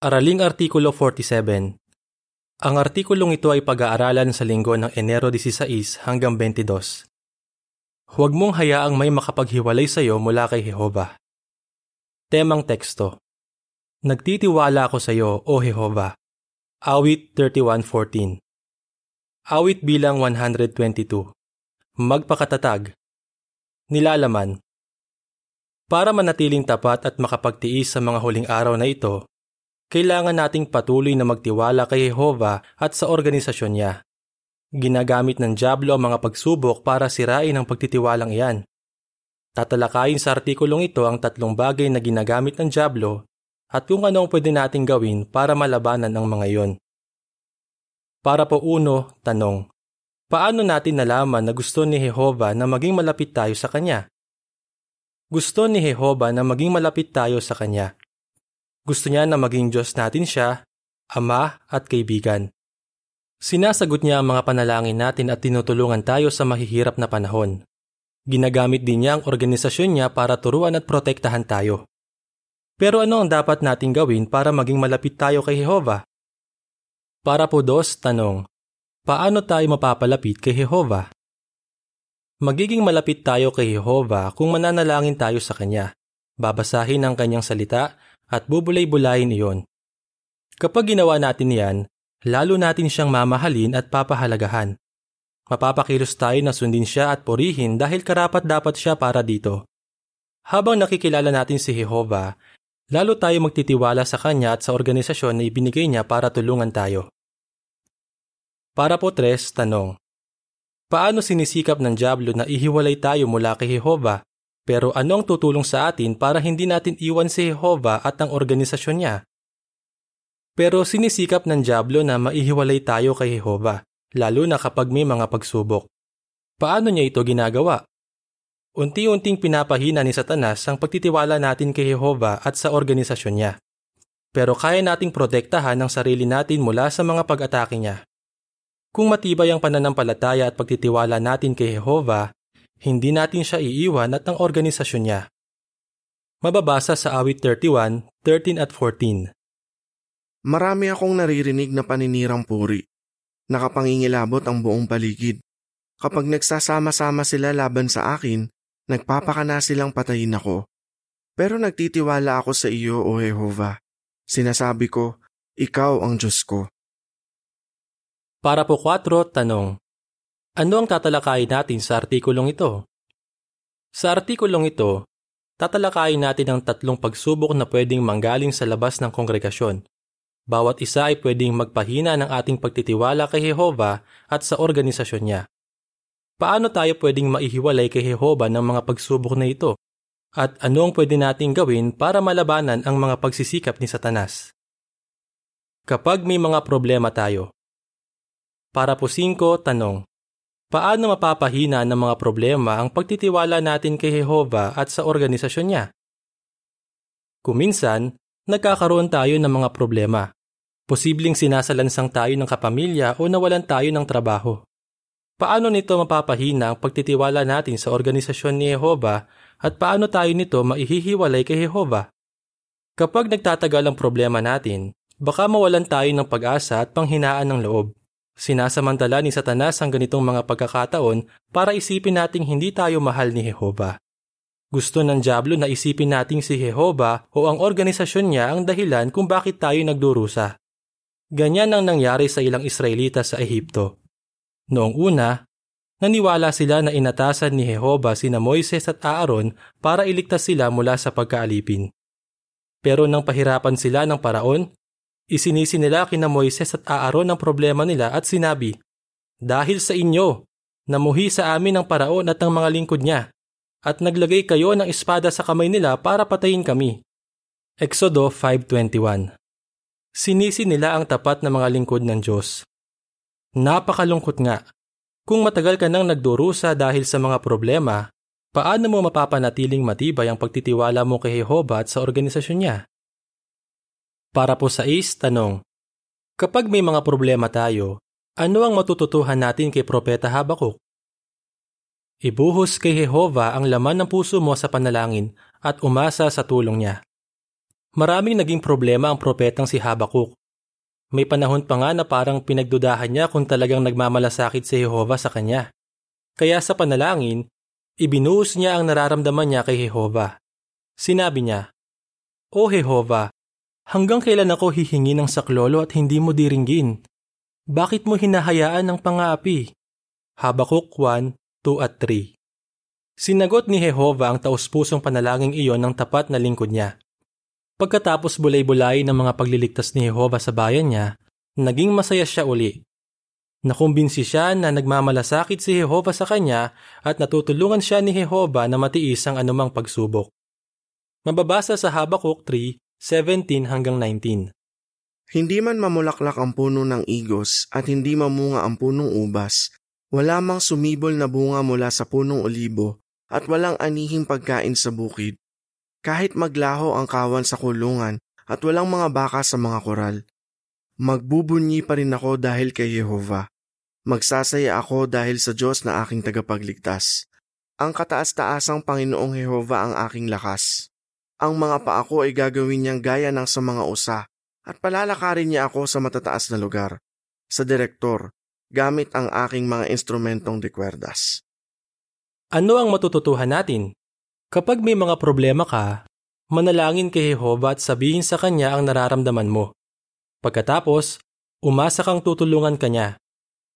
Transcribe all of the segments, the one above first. Araling Artikulo 47. Ang artikulong ito ay pag-aaralan sa linggo ng Enero 16 hanggang 22. Huwag mong hayaang may makapaghiwalay sa iyo mula kay Jehova. Temang teksto. Nagtitiwala ako sa iyo, O Jehova. Awit 31:14. Awit bilang 122. Magpakatatag. Nilalaman. Para manatiling tapat at makapagtiis sa mga huling araw na ito, kailangan nating patuloy na magtiwala kay Jehova at sa organisasyon niya. Ginagamit ng Diablo ang mga pagsubok para sirain ang pagtitiwalang iyan. Tatalakayin sa artikulong ito ang tatlong bagay na ginagamit ng Diablo at kung ano ang pwede nating gawin para malabanan ang mga iyon. Para po uno, tanong. Paano natin nalaman na gusto ni Jehova na maging malapit tayo sa Kanya? Gusto ni Jehova na maging malapit tayo sa Kanya. Gusto niya na maging Diyos natin siya, Ama at kaibigan. Sinasagot niya ang mga panalangin natin at tinutulungan tayo sa mahihirap na panahon. Ginagamit din niya ang organisasyon niya para turuan at protektahan tayo. Pero ano ang dapat nating gawin para maging malapit tayo kay Jehova? Para po dos, tanong. Paano tayo mapapalapit kay Jehova? Magiging malapit tayo kay Jehova kung mananalangin tayo sa Kanya. Babasahin ang Kanyang salita at bubulay-bulayin iyon. Kapag ginawa natin yan, lalo natin siyang mamahalin at papahalagahan. Mapapakilos tayo na sundin siya at purihin dahil karapat-dapat siya para dito. Habang nakikilala natin si Jehova, lalo tayo magtitiwala sa Kanya at sa organisasyon na ibinigay niya para tulungan tayo. Para po tres, tanong. Paano sinisikap ng Diablo na ihiwalay tayo mula kay Jehova? Pero ano ang tutulong sa atin para hindi natin iwan si Jehova at ang organisasyon niya? Pero sinisikap ng Diablo na maihiwalay tayo kay Jehova, lalo na kapag may mga pagsubok. Paano niya ito ginagawa? Unti-unting pinapahina ni Satanas ang pagtitiwala natin kay Jehova at sa organisasyon niya. Pero kaya nating protektahan ang sarili natin mula sa mga pag-atake niya. Kung matibay ang pananampalataya at pagtitiwala natin kay Jehova, hindi natin siya iiwan at ang organisasyon niya. Mababasa sa awit 31, 13 at 14. Marami akong naririnig na paninirang puri. Nakapangingilabot ang buong paligid. Kapag nagsasama-sama sila laban sa akin, nagpapakana silang patayin ako. Pero nagtitiwala ako sa iyo, O Jehova. Sinasabi ko, Ikaw ang Diyos ko. Para po 4, tanong. Ano ang tatalakayin natin sa artikulong ito? Sa artikulong ito, tatalakayin natin ang tatlong pagsubok na pwedeng manggaling sa labas ng kongregasyon. Bawat isa ay pwedeng magpahina ng ating pagtitiwala kay Jehova at sa organisasyon niya. Paano tayo pwedeng maihiwalay kay Jehova ng mga pagsubok na ito? At ano ang pwede nating gawin para malabanan ang mga pagsisikap ni Satanas? Kapag may mga problema tayo. Para po 5, tanong. Paano mapapahina ng mga problema ang pagtitiwala natin kay Jehova at sa organisasyon niya? Kuminsan, nagkakaroon tayo ng mga problema. Posibleng sinasalansang tayo ng kapamilya o nawalan tayo ng trabaho. Paano nito mapapahina ang pagtitiwala natin sa organisasyon ni Jehova at paano tayo nito maihihiwalay kay Jehova? Kapag nagtatagal ang problema natin, baka mawalan tayo ng pag-asa at panghinaan ng loob. Sinasamantala ni Satanas ang ganitong mga pagkakataon para isipin nating hindi tayo mahal ni Jehova. Gusto ng Diablo na isipin nating si Jehova o ang organisasyon niya ang dahilan kung bakit tayo nagdurusa. Ganyan ang nangyari sa ilang Israelita sa Ehipto. Noong una, naniwala sila na inatasan ni Jehova sina Moises at Aaron para iligtas sila mula sa pagkaalipin. Pero nang pahirapan sila ng paraon, isinisi nila kina Moises at Aaron ang problema nila at sinabi, Dahil sa inyo, namuhi sa amin ang paraon at ang mga lingkod niya, at naglagay kayo ng espada sa kamay nila para patayin kami. Exodo 5:21. Sinisi nila ang tapat na mga lingkod ng Diyos. Napakalungkot nga. Kung matagal ka nang nagdurusa dahil sa mga problema, paano mo mapapanatiling matibay ang pagtitiwala mo kay Jehova at sa organisasyon niya? Para po sa 6, tanong. Kapag may mga problema tayo, ano ang matututuhan natin kay Propeta Habakuk? Ibuhos kay Jehova ang laman ng puso mo sa panalangin at umasa sa tulong niya. Maraming naging problema ang propetang si Habakuk. May panahon pa nga na parang pinagdudahan niya kung talagang nagmamalasakit si Jehova sa kanya. Kaya sa panalangin, ibinuhos niya ang nararamdaman niya kay Jehova. Sinabi niya, "O Jehova, hanggang kailan ako hihingi ng saklolo at hindi mo diringgin? Bakit mo hinahayaan ang pang-aapi?" Habakuk 1, 2 at 3. Sinagot ni Jehova ang taus-pusong panalangin iyon ng tapat na lingkod niya. Pagkatapos bulay-bulay ng mga pagliligtas ni Jehova sa bayan niya, naging masaya siya uli. Nakumbinsi siya na nagmamalasakit si Jehova sa kanya at natutulungan siya ni Jehova na matiis ang anumang pagsubok. Mababasa sa Habakuk 3:17-19. Hindi man mamulaklak ang puno ng igos at hindi mamunga ang punong ubas, wala mang sumibol na bunga mula sa punong olibo at walang anihing pagkain sa bukid. Kahit maglaho ang kawan sa kulungan at walang mga baka sa mga koral, magbubunyi pa rin ako dahil kay Jehova. Magsasaya ako dahil sa Diyos na aking tagapagligtas. Ang kataas-taasang Panginoong Jehova ang aking lakas. Ang mga paa ko ay gagawin niyang gaya ng sa mga usa at palalakarin niya ako sa matataas na lugar, sa direktor, gamit ang aking mga instrumentong de cuerdas. Ano ang matututuhan natin? Kapag may mga problema ka, manalangin kay Jehova at sabihin sa kanya ang nararamdaman mo. Pagkatapos, umasa kang tutulungan ka niya.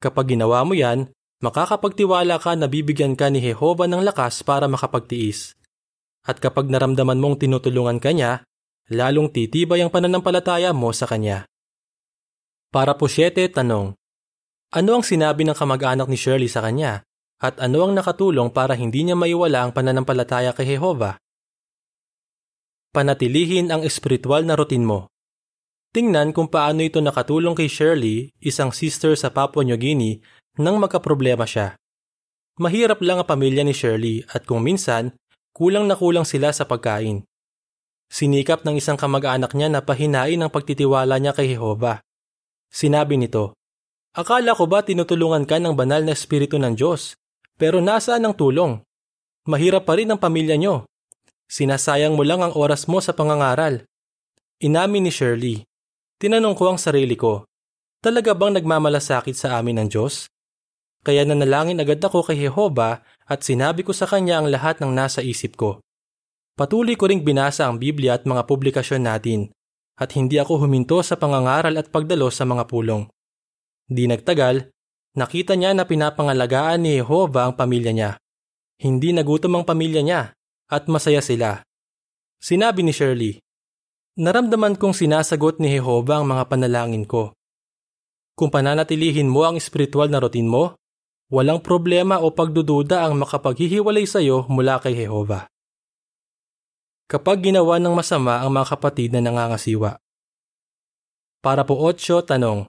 Kapag ginawa mo yan, makakapagtiwala ka na bibigyan ka ni Jehova ng lakas para makapagtiis. At kapag naramdaman mong tinutulungan ka niya, lalong titibay ang pananampalataya mo sa kanya. Para po 7, tanong. Ano ang sinabi ng kamag-anak ni Shirley sa kanya? At ano ang nakatulong para hindi niya maiwala ang pananampalataya kay Jehova? Panatilihin ang espiritual na routine mo. Tingnan kung paano ito nakatulong kay Shirley, isang sister sa Papua New Guinea, nang magkaproblema siya. Mahirap lang ang pamilya ni Shirley at kung minsan, kulang na kulang sila sa pagkain. Sinikap ng isang kamag-anak niya na pahinain ang pagtitiwala niya kay Jehova. Sinabi nito, "Akala ko ba tinutulungan ka ng banal na espiritu ng Diyos? Pero nasaan ang tulong? Mahirap pa rin ang pamilya nyo. Sinasayang mo lang ang oras mo sa pangangaral." Inamin ni Shirley, "Tinanong ko ang sarili ko, talaga bang nagmamalasakit sa amin ng Diyos? Kaya nanalangin agad ako kay Jehova at sinabi ko sa kanya ang lahat ng nasa isip ko." Patuloy ko ring binasa ang Biblia at mga publikasyon natin at hindi ako huminto sa pangangaral at pagdalo sa mga pulong. Di nagtagal, nakita niya na pinapangalagaan ni Jehova ang pamilya niya. Hindi nagutom ang pamilya niya at masaya sila. Sinabi ni Shirley, "Naramdaman kong sinasagot ni Jehova ang mga panalangin ko." Kung pananatilihin mo ang espiritual na routine mo, walang problema o pagdududa ang makapaghihiwalay sa iyo mula kay Jehova. Kapag ginawa ng masama ang mga kapatid na nangangasiwa. Para po 8, tanong.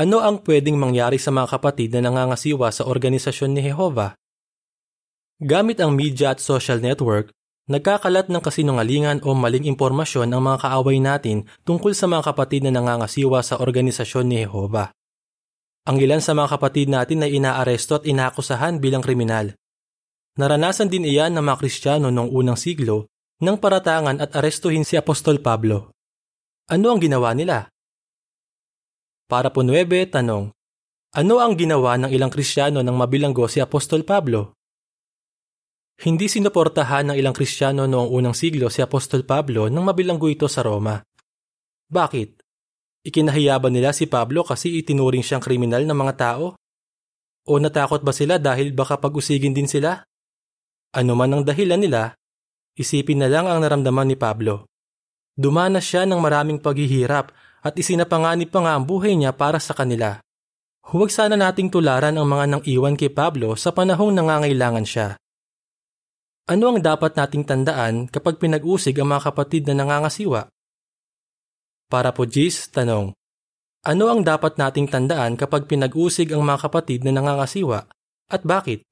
Ano ang pwedeng mangyari sa mga kapatid na nangangasiwa sa organisasyon ni Jehova? Gamit ang media at social network, nagkakalat ng kasinungalingan o maling impormasyon ang mga kaaway natin tungkol sa mga kapatid na nangangasiwa sa organisasyon ni Jehova. Ang ilan sa mga kapatid natin ay inaaresto at inaakusahan bilang kriminal. Naranasan din iyan ng mga Kristiyano noong unang siglo nang paratangan at arestuhin si Apostol Pablo. Ano ang ginawa nila? Para po 9, tanong. Ano ang ginawa ng ilang Kristiyano nang mabilanggo si Apostol Pablo? Hindi sinuportahan ng ilang Kristiyano noong unang siglo si Apostol Pablo nang mabilanggo ito sa Roma. Bakit? Ikinahiya ba nila si Pablo kasi itinuring siyang kriminal ng mga tao? O natakot ba sila dahil baka pag-usigin din sila? Ano man ang dahilan nila, isipin na lang ang naramdaman ni Pablo. Dumanas siya ng maraming paghihirap at isinapanganib pa nga ang buhay niya para sa kanila. Huwag sana nating tularan ang mga nang-iwan kay Pablo sa panahong nangangailangan siya. Ano ang dapat nating tandaan kapag pinag-usig ang mga kapatid na nangangasiwa? Para po 10, tanong. Ano ang dapat nating tandaan kapag pinag-usig ang mga kapatid na nangangasiwa at bakit?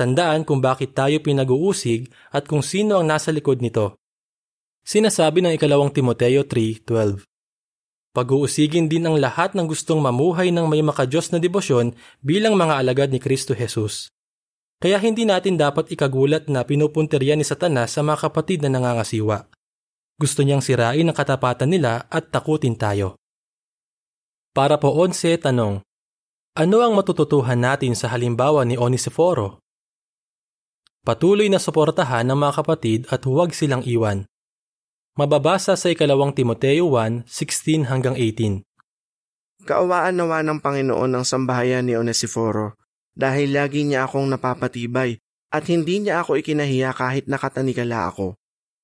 Tandaan kung bakit tayo pinag-uusig at kung sino ang nasa likod nito. Sinasabi ng 2 Timoteo 3:12. Pag-uusigin din ang lahat ng gustong mamuhay ng may makadiyos na debosyon bilang mga alagad ni Kristo Jesus. Kaya hindi natin dapat ikagulat na pinupunterian ni Satanas sa mga kapatid na nangangasiwa. Gusto niyang sirain ang katapatan nila at takutin tayo. Para po 11, tanong. Ano ang matututuhan natin sa halimbawa ni Onesiforo? Patuloy na suportahan ng mga kapatid at huwag silang iwan. Mababasa sa 2 Timoteo 1:16-18. Kaawaan nawa ng Panginoon ang sambahayan ni Onesiforo dahil lagi niya akong napapatibay at hindi niya ako ikinahiya kahit nakatanikala ako.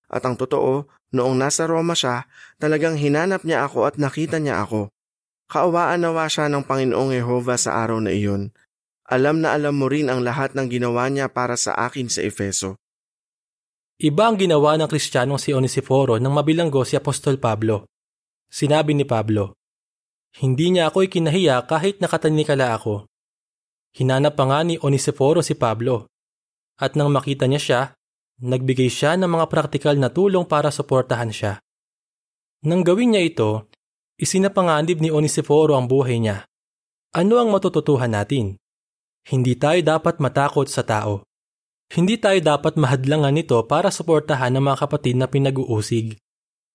At ang totoo, noong nasa Roma siya, talagang hinanap niya ako at nakita niya ako. Kaawaan nawa siya ng Panginoong Jehova sa araw na iyon. Alam na alam mo rin ang lahat ng ginawa niya para sa akin sa Efeso. Iba ang ginawa ng Kristiyanong si Onesiforo nang mabilanggo si Apostol Pablo. Sinabi ni Pablo, "Hindi niya ako ikinahiya kahit nakatanikala ako." Hinanap pa nga ni Onesiforo si Pablo. At nang makita niya siya, nagbigay siya ng mga praktikal na tulong para suportahan siya. Nang gawin niya ito, isinapanganib ni Onesiforo ang buhay niya. Ano ang matututuhan natin? Hindi tayo dapat matakot sa tao. Hindi tayo dapat mahadlangan nito para suportahan ng mga kapatid na pinag-uusig.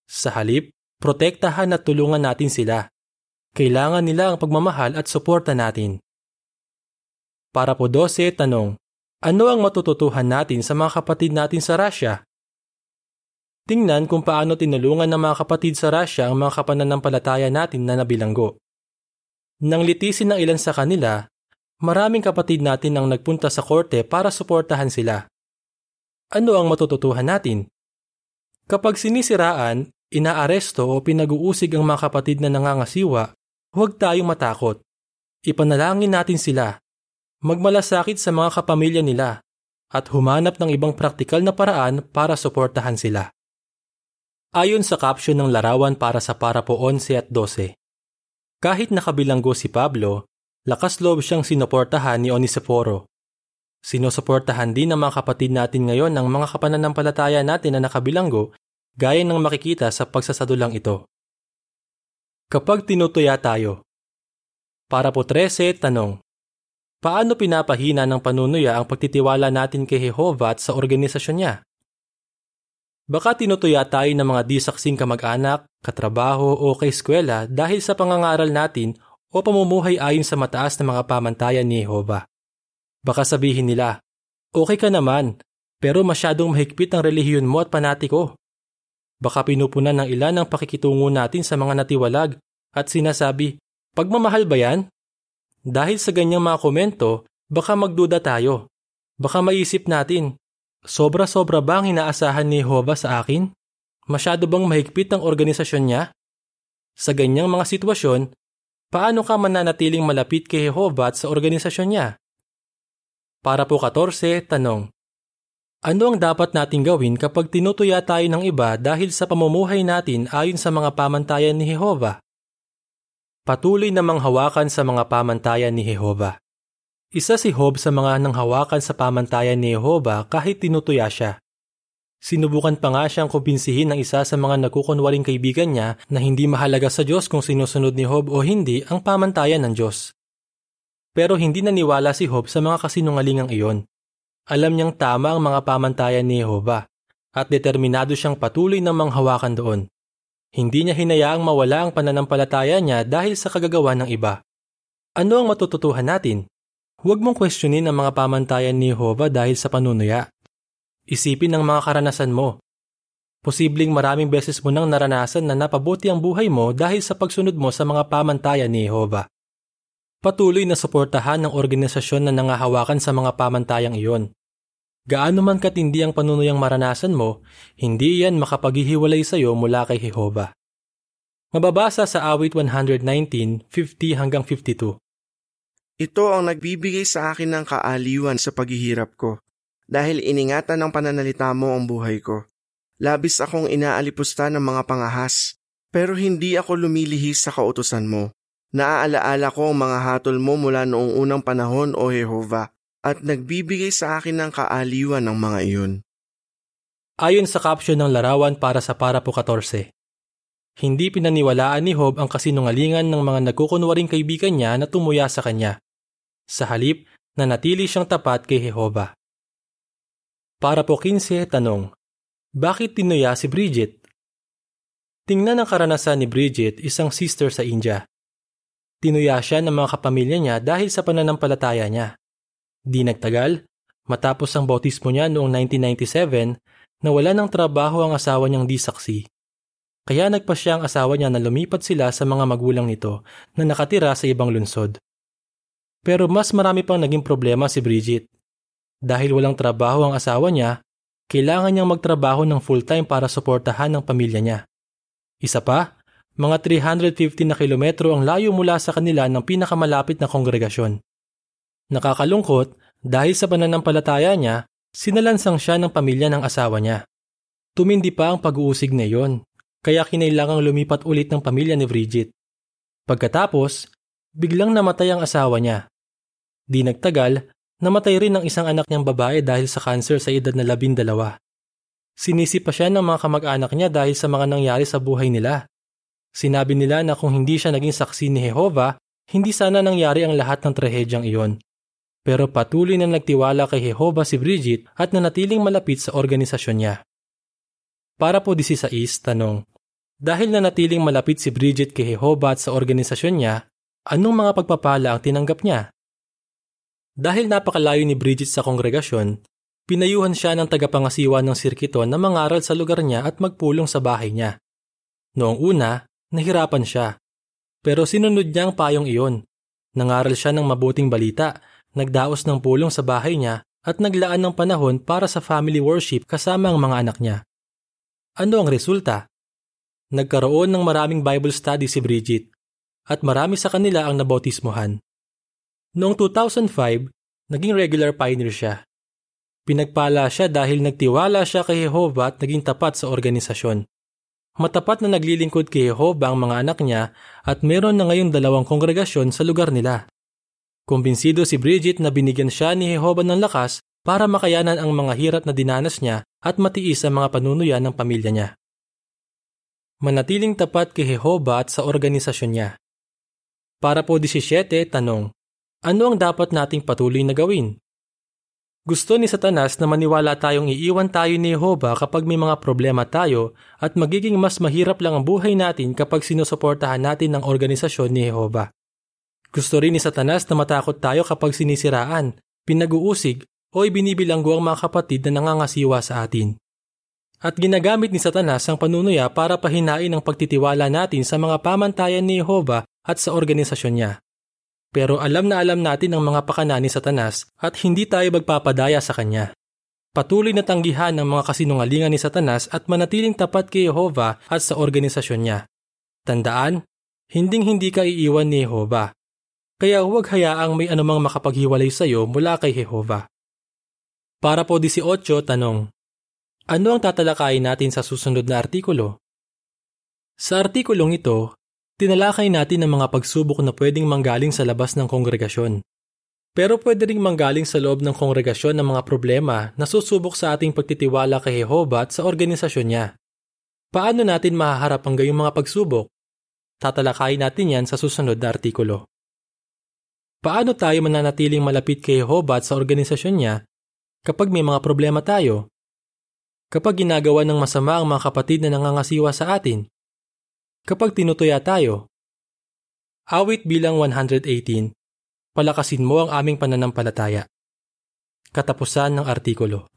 Sa halip, protektahan at tulungan natin sila. Kailangan nila ang pagmamahal at suporta natin. Para po 12, tanong. Ano ang matututuhan natin sa mga kapatid natin sa Russia? Tingnan kung paano tinulungan ng mga kapatid sa Russia ang mga kapananampalataya natin na nabilanggo. Nang litisin ng ilan sa kanila, maraming kapatid natin ang nagpunta sa korte para suportahan sila. Ano ang matututuhan natin? Kapag sinisiraan, inaaresto o pinag-uusig ang mga kapatid na nangangasiwa, huwag tayong matakot. Ipanalangin natin sila. Magmalasakit sa mga kapamilya nila at humanap ng ibang praktikal na paraan para suportahan sila. Ayon sa caption ng larawan para sa parapo 11 at 12, kahit nakabilanggo si Pablo, lakas loob siyang sinuportahan ni Onesiforo. Sinusuportahan din ng mga kapatid natin ngayon ng mga kapananampalataya natin na nakabilanggo gaya ng makikita sa pagsasadulang ito. Kapag tinutuya tayo. Para po 13, tanong. Paano pinapahina ng panunuya ang pagtitiwala natin kay Jehova at sa organisasyon niya? Baka tinutuya tayo ng mga disaksing kamag-anak, katrabaho o kaeskwela dahil sa pangangaral natin o pamumuhay ayon sa mataas na mga pamantayan ni Jehova. Baka sabihin nila, "Okay ka naman, pero masyadong mahigpit ang relihiyon mo at panatiko." Baka pinupunan ng ilan ang pakikitungo natin sa mga natiwalag at sinasabi, "Pagmamahal ba yan?" Dahil sa ganyang mga komento, baka magduda tayo. Baka maiisip natin, sobra-sobra ba ang inaasahan ni Jehova sa akin? Masyado bang mahigpit ang organisasyon niya? Sa ganyang mga sitwasyon, paano ka mananatiling malapit kay Jehova at sa organisasyon niya? Para po 14, tanong. Ano ang dapat nating gawin kapag tinutuya tayo ng iba dahil sa pamumuhay natin ayon sa mga pamantayan ni Jehova? Patuloy namang hawakan sa mga pamantayan ni Jehova. Isa si Job sa mga nanghawakan sa pamantayan ni Jehova kahit tinutuya siya. Sinubukan pa nga siyang kumbinsihin ng isa sa mga nakukunwaring kaibigan niya na hindi mahalaga sa Diyos kung sinusunod ni Job o hindi ang pamantayan ng Diyos. Pero hindi naniwala si Job sa mga kasinungalingang iyon. Alam niyang tama ang mga pamantayan ni Jehova at determinado siyang patuloy namang hawakan doon. Hindi niya hinayaang mawala ang pananampalataya niya dahil sa kagagawa ng iba. Ano ang matututuhan natin? Huwag mong questionin ang mga pamantayan ni Jehova dahil sa panunuya. Isipin ang mga karanasan mo. Posibleng maraming beses mo nang naranasan na napabuti ang buhay mo dahil sa pagsunod mo sa mga pamantayan ni Jehova. Patuloy na suportahan ng organisasyon na nangahawakan sa mga pamantayang iyon. Gaano man katindi ang panunuyang maranasan mo, hindi yan makapaghihiwalay sa iyo mula kay Jehova. Mababasa sa Awit 119:50-52. Ito ang nagbibigay sa akin ng kaaliwan sa paghihirap ko, dahil iningatan ng pananalita mo ang buhay ko. Labis akong inaalipusta ng mga pangahas, pero hindi ako lumilihis sa kautusan mo. Naaalaala ko ang mga hatol mo mula noong unang panahon, O Jehova, at nagbibigay sa akin ng kaaliwan ng mga iyon. Ayon sa caption ng larawan para sa parapo 14, hindi pinaniwalaan ni Job ang kasinungalingan ng mga nagkukunwaring kaibigan niya na tumuya sa kanya. Sa halip, nanatili siyang tapat kay Jehova. Parapo 15, tanong. Bakit tinuya si Bridget? Tingnan ang karanasan ni Bridget, isang sister sa India. Tinuya siya ng mga kapamilya niya dahil sa pananampalataya niya. Di nagtagal, matapos ang bautismo niya noong 1997, nawala ng trabaho ang asawa niyang disaksi. Kaya nagpa siya ang asawa niya na lumipat sila sa mga magulang nito na nakatira sa ibang lungsod. Pero mas marami pang naging problema si Bridget. Dahil walang trabaho ang asawa niya, kailangan niyang magtrabaho ng full-time para suportahan ang pamilya niya. Isa pa, mga 350 na kilometro ang layo mula sa kanila ng pinakamalapit na kongregasyon. Nakakalungkot dahil sa pananampalataya niya, sinalansang siya ng pamilya ng asawa niya. Tumindi pa ang pag-uusig na iyon, kaya kinailangang lumipat ulit ng pamilya ni Bridget. Pagkatapos, biglang namatay ang asawa niya. Di nagtagal, namatay rin ang isang anak niyang babae dahil sa kanser sa edad na 12. Sinisi pa siya ng mga kamag-anak niya dahil sa mga nangyari sa buhay nila. Sinabi nila na kung hindi siya naging saksi ni Jehova, hindi sana nangyari ang lahat ng trahedyang iyon. Pero patuloy na nagtiwala kay Jehova si Bridget at nanatiling malapit sa organisasyon niya. Para po 16, tanong. Dahil nanatiling malapit si Bridget kay Jehova at sa organisasyon niya, anong mga pagpapala ang tinanggap niya? Dahil napakalayo ni Bridget sa kongregasyon, pinayuhan siya ng tagapangasiwa ng sirkito na mangaral sa lugar niya at magpulong sa bahay niya. Noong una, nahirapan siya. Pero sinunod niya ang payong iyon. Nangaral siya ng mabuting balita, nagdaos ng pulong sa bahay niya at naglaan ng panahon para sa family worship kasama ang mga anak niya. Ano ang resulta? Nagkaroon ng maraming Bible study si Bridget at marami sa kanila ang nabautismohan. Noong 2005, naging regular pioneer siya. Pinagpala siya dahil nagtiwala siya kay Jehova at naging tapat sa organisasyon. Matapat na naglilingkod kay Jehova ang mga anak niya at meron na ngayong 2 kongregasyon sa lugar nila. Kumbinsido si Bridget na binigyan siya ni Jehova ng lakas para makayanan ang mga hirap na dinanas niya at matiis ang mga panunuyan ng pamilya niya. Manatiling tapat kay Jehova at sa organisasyon niya. Para po 17, tanong. Ano ang dapat nating patuloy na gawin? Gusto ni Satanas na maniwala tayong iiwan tayo ni Jehova kapag may mga problema tayo at magiging mas mahirap lang ang buhay natin kapag sinusuportahan natin ang organisasyon ni Jehova. Gusto rin ni Satanas na matakot tayo kapag sinisiraan, pinag-uusig o ibinibilanggo ang mga kapatid na nangangasiwa sa atin. At ginagamit ni Satanas ang panunuya para pahinain ang pagtitiwala natin sa mga pamantayan ni Jehova at sa organisasyon niya. Pero alam na alam natin ang mga pakana ni Satanas at hindi tayo magpapadaya sa kanya. Patuloy na tanggihan ang mga kasinungalingan ni Satanas at manatiling tapat kay Jehova at sa organisasyon niya. Tandaan, hinding-hindi ka iiwan ni Jehova. Kaya huwag hayaang may anumang makapaghiwalay sa iyo mula kay Jehova. Para po 18, tanong. Ano ang tatalakayin natin sa susunod na artikulo? Sa artikulong ito, tinalakay natin ang mga pagsubok na pwedeng manggaling sa labas ng kongregasyon. Pero pwede ring manggaling sa loob ng kongregasyon ng mga problema na susubok sa ating pagtitiwala kay Jehova at sa organisasyon niya. Paano natin mahaharap ang gayong mga pagsubok? Tatalakayin natin yan sa susunod na artikulo. Paano tayo mananatiling malapit kay Jehova at sa organisasyon niya kapag may mga problema tayo? Kapag ginagawa ng masama ang mga kapatid na nangangasiwa sa atin? Kapag tinutuya tayo. Awit bilang 118. Palakasin mo ang aming pananampalataya. Katapusan ng artikulo.